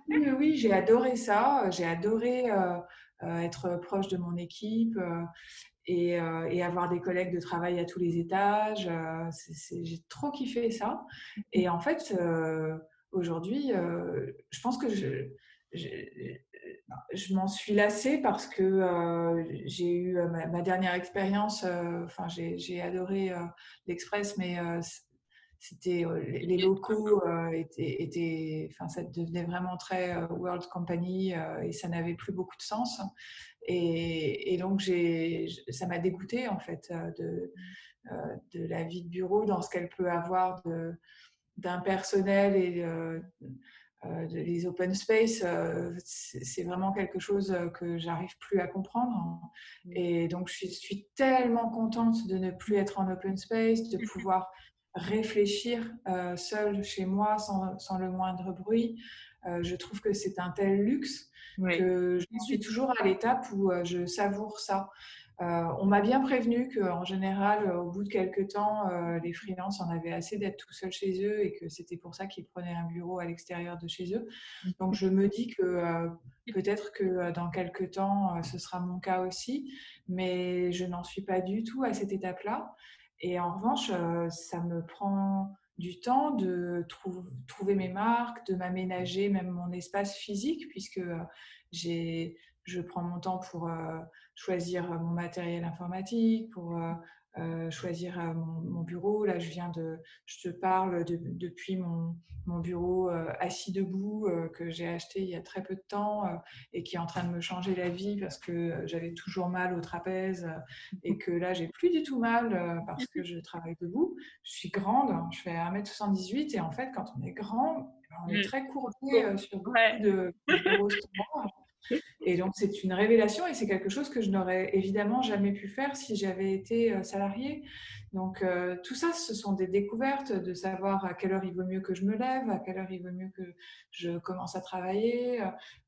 Oui, oui, j'ai adoré ça, j'ai adoré euh, euh, être proche de mon équipe euh, et, euh, et avoir des collègues de travail à tous les étages. Euh, c'est, c'est, j'ai trop kiffé ça. Et en fait, euh, aujourd'hui, euh, je pense que je... je Je m'en suis lassée parce que euh, j'ai eu euh, ma, ma dernière expérience. Enfin, euh, j'ai, j'ai adoré euh, l'Express, mais euh, c'était euh, les locaux euh, étaient, étaient. Enfin, ça devenait vraiment très euh, World Company euh, et ça n'avait plus beaucoup de sens. Et, et donc, j'ai, ça m'a dégoûtée en fait de, de la vie de bureau dans ce qu'elle peut avoir de, d'impersonnel et. Euh, Euh, les open space, euh, c'est, c'est vraiment quelque chose que j'arrive plus à comprendre. Et donc, je suis, je suis tellement contente de ne plus être en open space, de pouvoir réfléchir euh, seule chez moi sans, sans le moindre bruit. Euh, je trouve que c'est un tel luxe oui. que je suis toujours à l'étape où euh, je savoure ça. Euh, on m'a bien prévenu qu'en général, au bout de quelques temps, euh, les freelances en avaient assez d'être tout seuls chez eux et que c'était pour ça qu'ils prenaient un bureau à l'extérieur de chez eux. Donc, je me dis que euh, peut-être que euh, dans quelques temps, euh, ce sera mon cas aussi, mais je n'en suis pas du tout à cette étape-là. Et en revanche, euh, ça me prend du temps de trou- trouver mes marques, de m'aménager même mon espace physique puisque euh, j'ai... Je prends mon temps pour euh, choisir mon matériel informatique, pour euh, euh, choisir euh, mon, mon bureau. Là, je viens de, je te parle de, depuis mon, mon bureau euh, assis debout euh, que j'ai acheté il y a très peu de temps euh, et qui est en train de me changer la vie parce que j'avais toujours mal au trapèze euh, et que là, j'ai plus du tout mal euh, parce que je travaille debout. Je suis grande, hein, je fais un mètre soixante-dix-huit et en fait, quand on est grand, on est très courbé euh, sur beaucoup de, de bureaux standards. Et donc, c'est une révélation et c'est quelque chose que je n'aurais évidemment jamais pu faire si j'avais été salariée. Donc, euh, tout ça, ce sont des découvertes de savoir à quelle heure il vaut mieux que je me lève, à quelle heure il vaut mieux que je commence à travailler,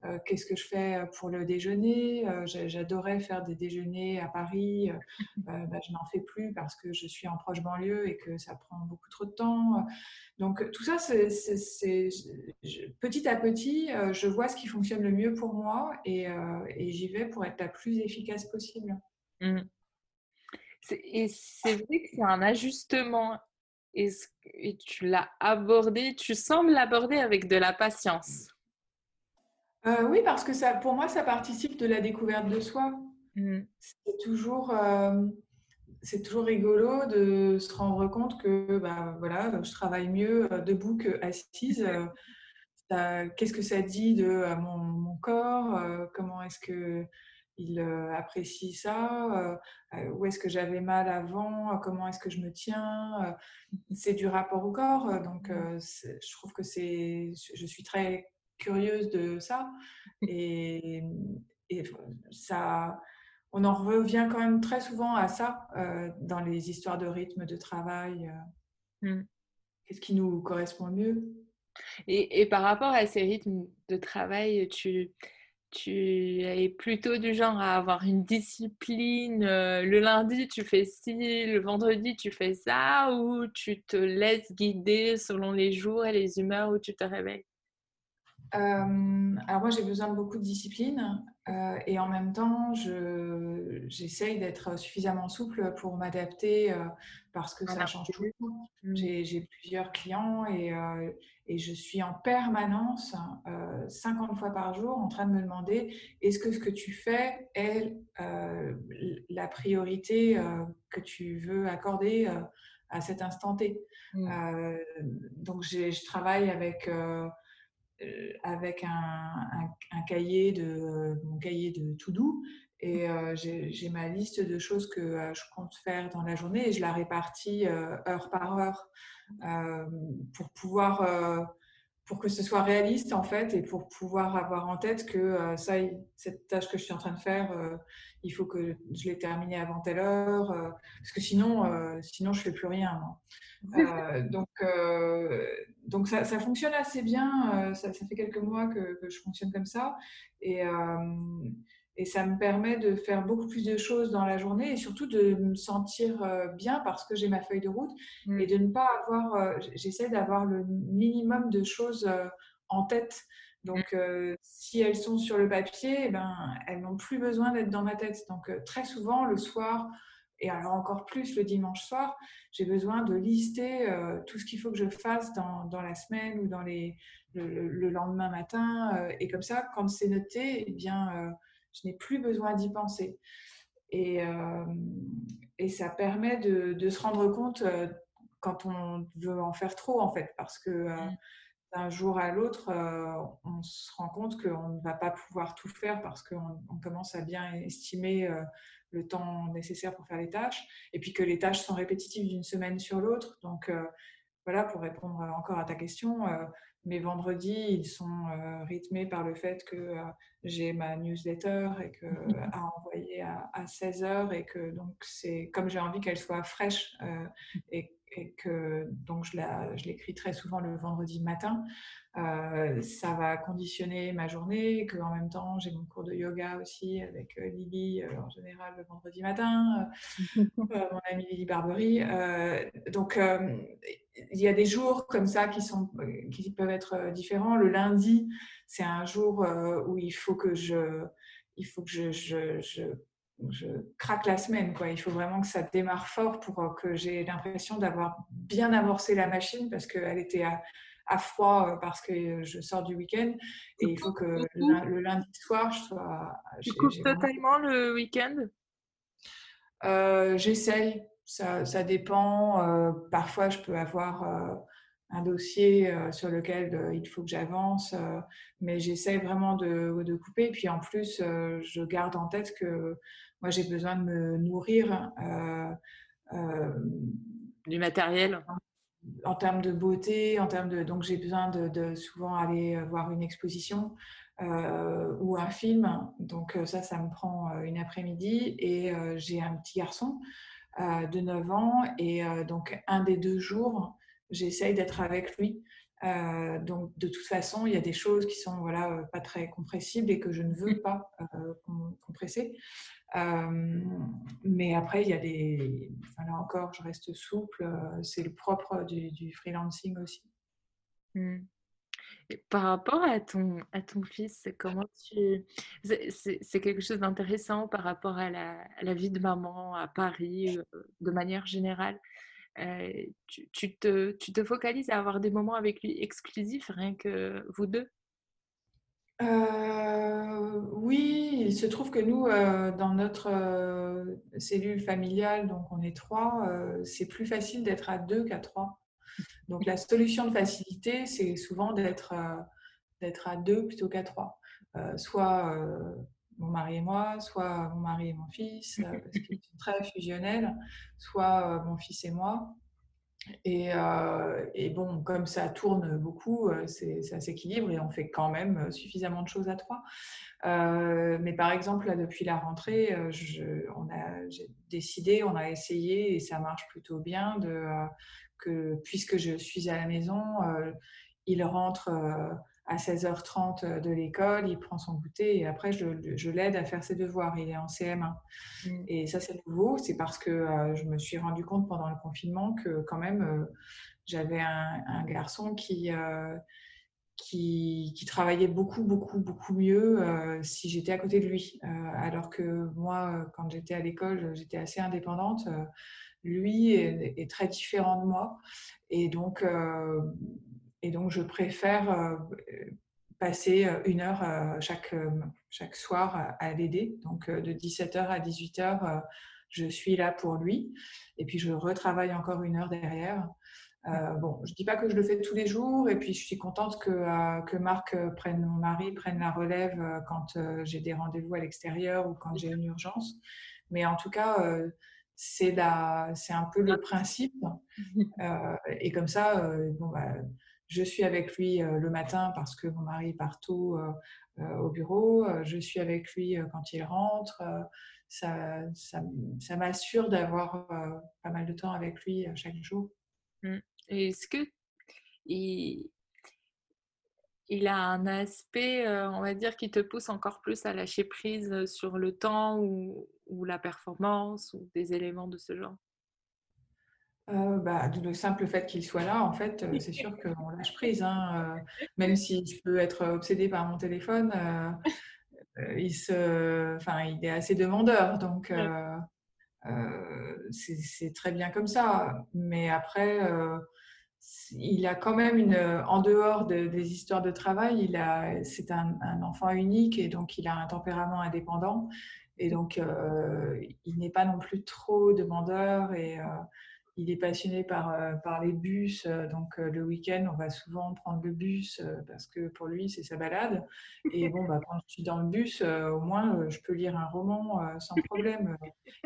euh, qu'est-ce que je fais pour le déjeuner. Euh, j'adorais faire des déjeuners à Paris. Euh, bah, je n'en fais plus parce que je suis en proche banlieue et que ça prend beaucoup trop de temps. Donc, tout ça, c'est, c'est, c'est, je, petit à petit, euh, je vois ce qui fonctionne le mieux pour moi. Et, euh, et j'y vais pour être la plus efficace possible. Mmh. C'est, et c'est vrai que c'est un ajustement. Et, ce, et tu l'as abordé, tu sembles l'aborder avec de la patience. Euh, oui, parce que ça, pour moi, ça participe de la découverte de soi. Mmh. C'est toujours... Euh... C'est toujours rigolo de se rendre compte que bah, voilà, je travaille mieux debout qu'assise. Mmh. Ça, qu'est-ce que ça dit de euh, mon, mon corps euh, Comment est-ce qu'il euh, apprécie ça euh, Où est-ce que j'avais mal avant euh, Comment est-ce que je me tiens euh, C'est du rapport au corps. Euh, donc, euh, je trouve que c'est... Je suis très curieuse de ça. Et, et ça, on en revient quand même très souvent à ça euh, dans les histoires de rythme de travail. Euh, mm. Qu'est-ce qui nous correspond mieux? Et, et par rapport à ces rythmes de travail, tu, tu es plutôt du genre à avoir une discipline. Euh, le lundi, tu fais ci, le vendredi, tu fais ça, ou tu te laisses guider selon les jours et les humeurs où tu te réveilles? Euh, alors moi j'ai besoin de beaucoup de discipline euh, et en même temps je, j'essaye d'être suffisamment souple pour m'adapter euh, parce que ah, ça change tout le temps. J'ai, j'ai plusieurs clients et, euh, et je suis en permanence euh, cinquante fois par jour en train de me demander est-ce que ce que tu fais est euh, la priorité euh, que tu veux accorder euh, à cet instant T. Mm. Euh, donc j'ai, je travaille avec... Euh, avec un, un, un cahier de mon cahier de to-do et euh, j'ai, j'ai ma liste de choses que euh, je compte faire dans la journée et je la répartis euh, heure par heure euh, pour pouvoir euh, pour que ce soit réaliste en fait et pour pouvoir avoir en tête que euh, ça cette tâche que je suis en train de faire euh, il faut que je l'ai terminée avant telle heure euh, parce que sinon euh, sinon je fais plus rien euh, donc euh, donc ça, ça fonctionne assez bien euh, ça, ça fait quelques mois que, que je fonctionne comme ça et euh, et ça me permet de faire beaucoup plus de choses dans la journée et surtout de me sentir bien parce que j'ai ma feuille de route et de ne pas avoir... J'essaie d'avoir le minimum de choses en tête. Donc, euh, si elles sont sur le papier, eh ben, elles n'ont plus besoin d'être dans ma tête. Donc, très souvent, le soir, et alors encore plus le dimanche soir, j'ai besoin de lister euh, tout ce qu'il faut que je fasse dans, dans la semaine ou dans les, le, le lendemain matin. Euh, et comme ça, quand c'est noté, eh bien... Euh, je n'ai plus besoin d'y penser. Et, euh, et ça permet de, de se rendre compte euh, quand on veut en faire trop, en fait, parce que euh, d'un jour à l'autre, euh, on se rend compte qu'on ne va pas pouvoir tout faire parce qu'on on commence à bien estimer euh, le temps nécessaire pour faire les tâches, et puis que les tâches sont répétitives d'une semaine sur l'autre. Donc, euh, voilà, pour répondre encore à ta question... Euh, mes vendredis, ils sont euh, rythmés par le fait que euh, j'ai ma newsletter et que, mmh. à envoyer à, à seize heures et que donc c'est comme j'ai envie qu'elle soit fraîche euh, et, et que donc je, la, je l'écris très souvent le vendredi matin. Euh, ça va conditionner ma journée, que en même temps j'ai mon cours de yoga aussi avec euh, Lily euh, en général le vendredi matin, euh, euh, mon amie Lily Barberie. Euh, donc euh, il y a des jours comme ça qui, sont, qui peuvent être différents. Le lundi, c'est un jour où il faut que je, il faut que je, je, je, je craque la semaine, quoi. Il faut vraiment que ça démarre fort pour que j'ai l'impression d'avoir bien amorcé la machine parce qu'elle était à, à froid parce que je sors du week-end. Et il faut que le, le lundi soir, je sois... Tu coupes totalement le week-end ? euh, J'essaye. Ça, ça dépend. Euh, parfois, je peux avoir euh, un dossier euh, sur lequel euh, il faut que j'avance, euh, mais j'essaie vraiment de, de couper. Et puis, en plus, euh, je garde en tête que moi, j'ai besoin de me nourrir. Euh, euh, du matériel. En, en termes de beauté, en termes de, donc j'ai besoin de, de souvent aller voir une exposition euh, ou un film. Donc ça, ça me prend une après-midi. Et euh, j'ai un petit garçon Euh, de neuf ans et euh, donc un des deux jours j'essaye d'être avec lui euh, donc de toute façon il y a des choses qui sont voilà, pas très compressibles et que je ne veux pas euh, compresser euh, mais après il y a des enfin, là encore je reste souple, c'est le propre du, du freelancing aussi. Mm. Et par rapport à ton, à ton fils, comment tu... c'est, c'est, c'est quelque chose d'intéressant par rapport à la, à la vie de maman à Paris, de manière générale. Euh, tu, tu, te, tu te focalises à avoir des moments avec lui exclusifs, rien que vous deux ? Euh, oui, il se trouve que nous, euh, dans notre euh, cellule familiale, donc on est trois, euh, c'est plus facile d'être à deux qu'à trois. Donc, la solution de facilité, c'est souvent d'être, euh, d'être à deux plutôt qu'à trois. Euh, soit euh, mon mari et moi, soit mon mari et mon fils, euh, parce qu'ils sont très fusionnels, soit euh, mon fils et moi. Et, euh, et bon, comme ça tourne beaucoup, c'est, ça s'équilibre et on fait quand même suffisamment de choses à trois. Euh, mais par exemple, là, depuis la rentrée, je, on a, j'ai décidé, on a essayé et ça marche plutôt bien de, euh, que puisque je suis à la maison, euh, il rentre euh, à seize heures trente de l'école, il prend son goûter et après, je, je l'aide à faire ses devoirs. Il est en C M un. Mmh. Et ça, c'est nouveau. C'est parce que euh, je me suis rendu compte pendant le confinement que quand même, euh, j'avais un, un garçon qui, euh, qui, qui travaillait beaucoup, beaucoup, beaucoup mieux euh, si j'étais à côté de lui. Euh, alors que moi, quand j'étais à l'école, j'étais assez indépendante. Euh, lui est, est très différent de moi. Et donc... Euh, Et donc, je préfère passer une heure chaque, chaque soir à l'aider. Donc, de dix-sept heures à dix-huit heures, je suis là pour lui. Et puis, je retravaille encore une heure derrière. Euh, bon, je ne dis pas que je le fais tous les jours. Et puis, je suis contente que, euh, que Marc prenne, mon mari, prenne la relève quand euh, j'ai des rendez-vous à l'extérieur ou quand j'ai une urgence. Mais en tout cas... Euh, C'est, la, c'est un peu le principe. Euh, et comme ça, euh, bon, bah, je suis avec lui euh, le matin parce que mon mari part tôt euh, euh, au bureau. Euh, je suis avec lui euh, quand il rentre. Euh, ça, ça, ça m'assure d'avoir euh, pas mal de temps avec lui euh, chaque jour. Mmh. Est-ce que il, il a un aspect, euh, on va dire, qui te pousse encore plus à lâcher prise sur le temps ou... ou la performance, ou des éléments de ce genre? euh, bah, Le simple fait qu'il soit là, en fait, euh, c'est sûr qu'on lâche prise. Hein, euh, même si je peux être obsédée par mon téléphone, euh, euh, il, se, enfin, il est assez demandeur. Donc, euh, euh, c'est, c'est très bien comme ça. Mais après, euh, il a quand même, une, en dehors de, des histoires de travail, il a, c'est un, un enfant unique et donc il a un tempérament indépendant. Et donc, euh, il n'est pas non plus trop demandeur et euh, il est passionné par, euh, par les bus. Donc, euh, le week-end, on va souvent prendre le bus euh, parce que pour lui, c'est sa balade. Et bon, bah, quand je suis dans le bus, euh, au moins, euh, je peux lire un roman euh, sans problème.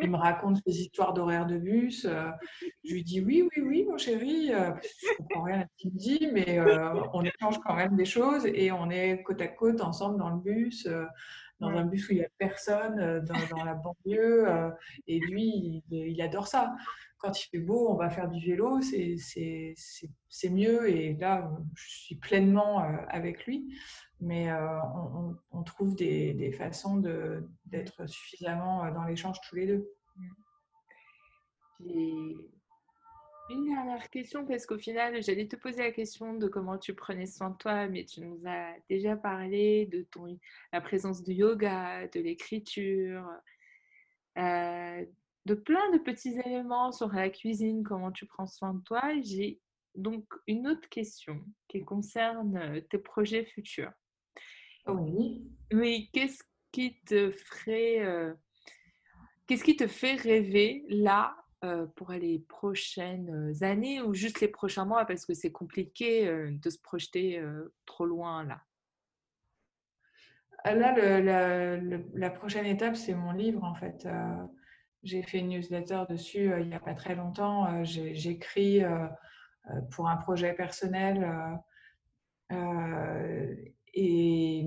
Il me raconte ses histoires d'horaires de bus. Euh, je lui dis « oui, oui, oui, mon chéri euh, ». Je ne comprends rien à ce qu'il me dit, mais euh, on échange quand même des choses et on est côte à côte ensemble dans le bus. Euh, dans un bus où il n'y a personne, dans, dans la banlieue, euh, et lui, il, il adore ça. Quand il fait beau, on va faire du vélo, c'est, c'est, c'est, c'est mieux, et là, je suis pleinement euh, avec lui, mais euh, on, on trouve des, des façons de, d'être suffisamment dans l'échange tous les deux. Et une dernière question, parce qu'au final, j'allais te poser la question de comment tu prenais soin de toi, mais tu nous as déjà parlé de ton, la présence du yoga, de l'écriture, euh, de plein de petits éléments sur la cuisine, comment tu prends soin de toi. J'ai donc une autre question qui concerne tes projets futurs. Oui. Oui, qu'est-ce qui te ferait, euh, qu'est-ce qui te fait rêver là, pour les prochaines années ou juste les prochains mois, parce que c'est compliqué de se projeter trop loin là. Là, le, la, le, la prochaine étape, c'est mon livre en fait. Euh, j'ai fait une newsletter dessus euh, il n'y a pas très longtemps. Euh, j'ai, j'écris euh, pour un projet personnel euh, euh, et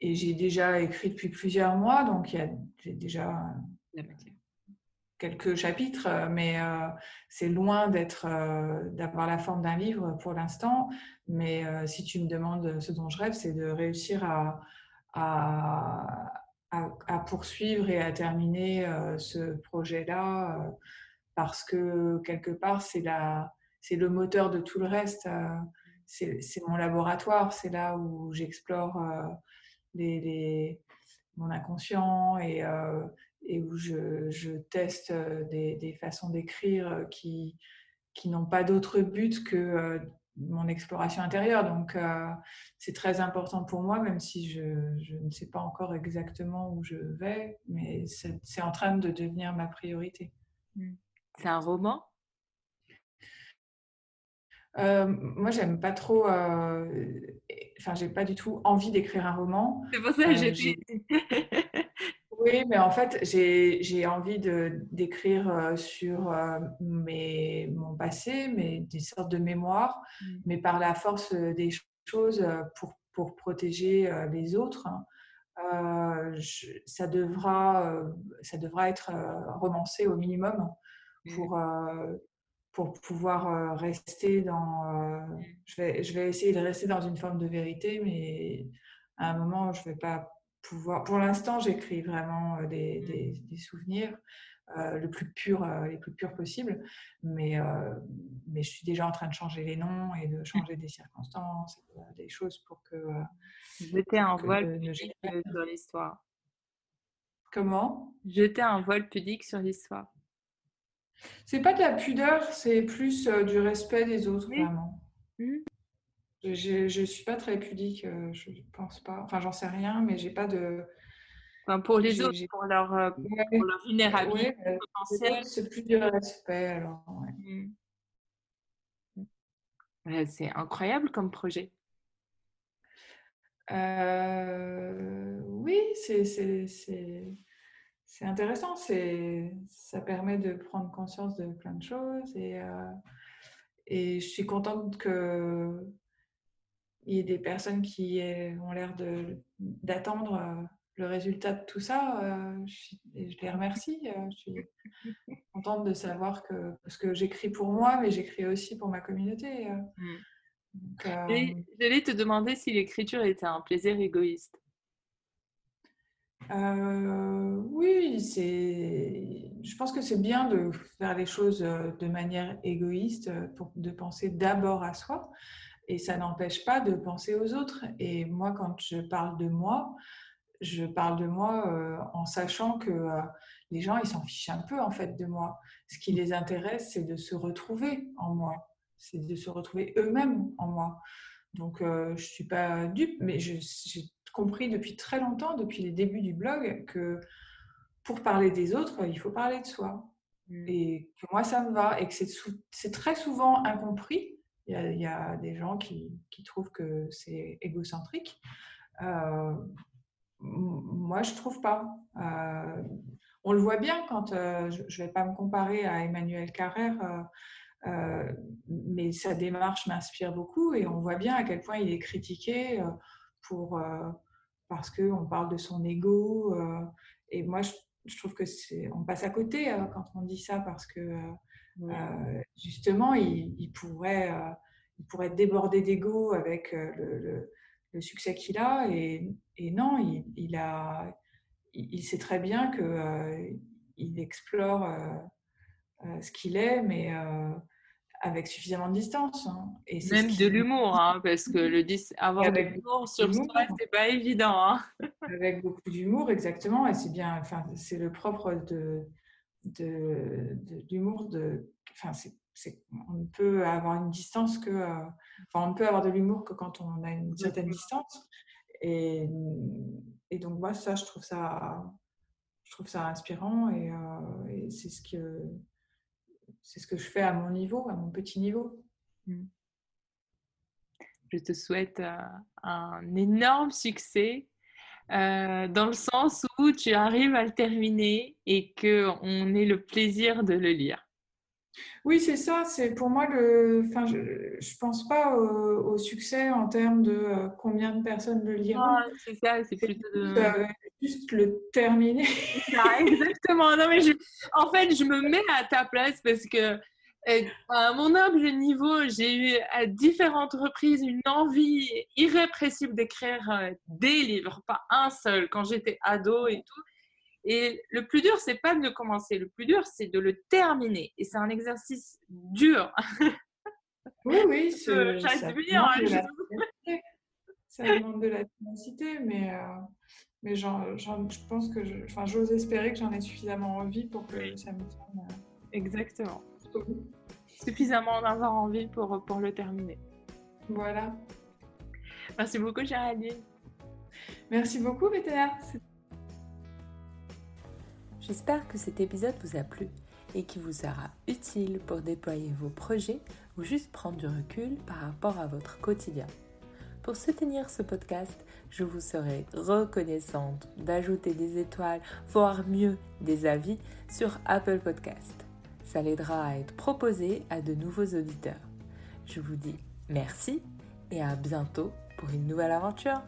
et j'ai déjà écrit depuis plusieurs mois, donc il y a j'ai déjà la matière. Quelques chapitres, mais euh, c'est loin d'être, euh, d'avoir la forme d'un livre pour l'instant. Mais euh, si tu me demandes ce dont je rêve, c'est de réussir à, à, à, à poursuivre et à terminer euh, ce projet-là, euh, parce que quelque part, c'est, la, c'est le moteur de tout le reste. Euh, c'est, c'est mon laboratoire, c'est là où j'explore euh, les, les, mon inconscient et... Euh, et où je, je teste des, des façons d'écrire qui, qui n'ont pas d'autre but que euh, mon exploration intérieure. Donc, euh, c'est très important pour moi, même si je, je ne sais pas encore exactement où je vais, mais c'est, c'est en train de devenir ma priorité. C'est un roman ? Euh, moi, j'aime pas trop. Euh, enfin, j'ai pas du tout envie d'écrire un roman. C'est pour ça que euh, j'ai dit. Oui, mais en fait, j'ai, j'ai envie de, d'écrire sur mes, mon passé, mes, des sortes de mémoires, mm. mais par la force des choses pour, pour protéger les autres. Euh, je, ça, devra, ça devra être romancé au minimum pour... Mm. Euh, pour pouvoir rester dans... Je vais, je vais essayer de rester dans une forme de vérité, mais à un moment, je ne vais pas pouvoir... Pour l'instant, j'écris vraiment des, des, des souvenirs euh, le plus pur, euh, les plus purs possibles, mais, euh, mais je suis déjà en train de changer les noms et de changer des circonstances, des choses pour que... Euh, Jeter un voile pudique sur l'histoire. Comment ? Jeter un voile pudique sur l'histoire. C'est pas de la pudeur, c'est plus euh, du respect des autres, oui. Vraiment. Oui. Je ne suis pas très pudique, euh, je pense pas. Enfin, j'en sais rien, mais j'ai pas de... Enfin, pour les j'ai, autres, j'ai... pour leur, euh, ouais. pour leur vulnérabilité ouais, euh, potentielle. C'est plus du respect, alors. Ouais. Mm. Ouais, c'est incroyable comme projet. Euh, oui, c'est... c'est, c'est... C'est intéressant, c'est, ça permet de prendre conscience de plein de choses et, euh, et je suis contente qu'il y ait des personnes qui ont l'air de, d'attendre le résultat de tout ça et je les remercie. Je suis contente de savoir que, parce que j'écris pour moi, mais j'écris aussi pour ma communauté. Donc, euh, j'allais te demander si l'écriture était un plaisir égoïste. Euh, oui, c'est... je pense que c'est bien de faire les choses de manière égoïste, pour... de penser d'abord à soi, et ça n'empêche pas de penser aux autres. Et moi, quand je parle de moi, je parle de moi euh, en sachant que euh, les gens, ils s'en fichent un peu en fait de moi. Ce qui les intéresse, c'est de se retrouver en moi, c'est de se retrouver eux-mêmes en moi. Donc, euh, je suis pas dupe, mais je, j'ai compris depuis très longtemps, depuis les débuts du blog, que pour parler des autres, il faut parler de soi. Mm. Et que moi, ça me va. Et que c'est, sou- c'est très souvent incompris. Il y a, il y a des gens qui, qui trouvent que c'est égocentrique. Euh, moi, je trouve pas. Euh, on le voit bien quand... Euh, je, je vais pas me comparer à Emmanuel Carrère... Euh, Euh, mais sa démarche m'inspire beaucoup et on voit bien à quel point il est critiqué pour, euh, parce qu'on parle de son ego euh, et moi je, je trouve que c'est, on passe à côté euh, quand on dit ça parce que euh, ouais. euh, justement il, il, pourrait, euh, il pourrait déborder d'ego avec euh, le, le, le succès qu'il a et, et non il, il, a, il, il sait très bien qu'il euh, explore euh, Euh, ce qu'il est, mais euh, avec suffisamment de distance. Hein. Et c'est Même ce de l'humour, hein, parce que le dis... avoir avec de l'humour sur soi, c'est pas évident. Hein. Avec beaucoup d'humour, exactement. Et c'est bien, enfin, c'est le propre de, de, de l'humour. De, enfin, c'est, c'est, on ne peut avoir une distance que, euh, enfin, on ne peut avoir de l'humour que quand on a une certaine distance. Et, et donc moi, ça, je trouve ça, je trouve ça inspirant, et, euh, et c'est ce que. C'est ce que je fais à mon niveau, à mon petit niveau. Je te souhaite un énorme succès euh, dans le sens où tu arrives à le terminer et qu'on ait le plaisir de le lire. Oui, c'est ça. C'est pour moi, le... enfin, je ne pense pas au, au succès en termes de euh, combien de personnes le liront. Ah, c'est ça, c'est plutôt de... Euh, juste le terminer. Ah, exactement. Non, mais je... En fait, je me mets à ta place parce que euh, à mon humble niveau, j'ai eu à différentes reprises une envie irrépressible d'écrire euh, des livres, pas un seul, quand j'étais ado et tout. Et le plus dur, c'est pas de le commencer. Le plus dur, c'est de le terminer. Et c'est un exercice dur. Oui, oui. C'est, euh, ça, ça, dire, demande hein, de la... ça demande de la ténacité, mais, euh, mais j'en, j'en, je pense que... Je, enfin, j'ose espérer que j'en ai suffisamment envie pour que oui. ça me tienne. Euh... Exactement. Suffisamment d'avoir envie pour, pour le terminer. Voilà. Merci beaucoup, Géraldine. Merci beaucoup, Poutena. J'espère que cet épisode vous a plu et qu'il vous sera utile pour déployer vos projets ou juste prendre du recul par rapport à votre quotidien. Pour soutenir ce podcast, je vous serai reconnaissante d'ajouter des étoiles, voire mieux, des avis sur Apple Podcast. Ça l'aidera à être proposé à de nouveaux auditeurs. Je vous dis merci et à bientôt pour une nouvelle aventure.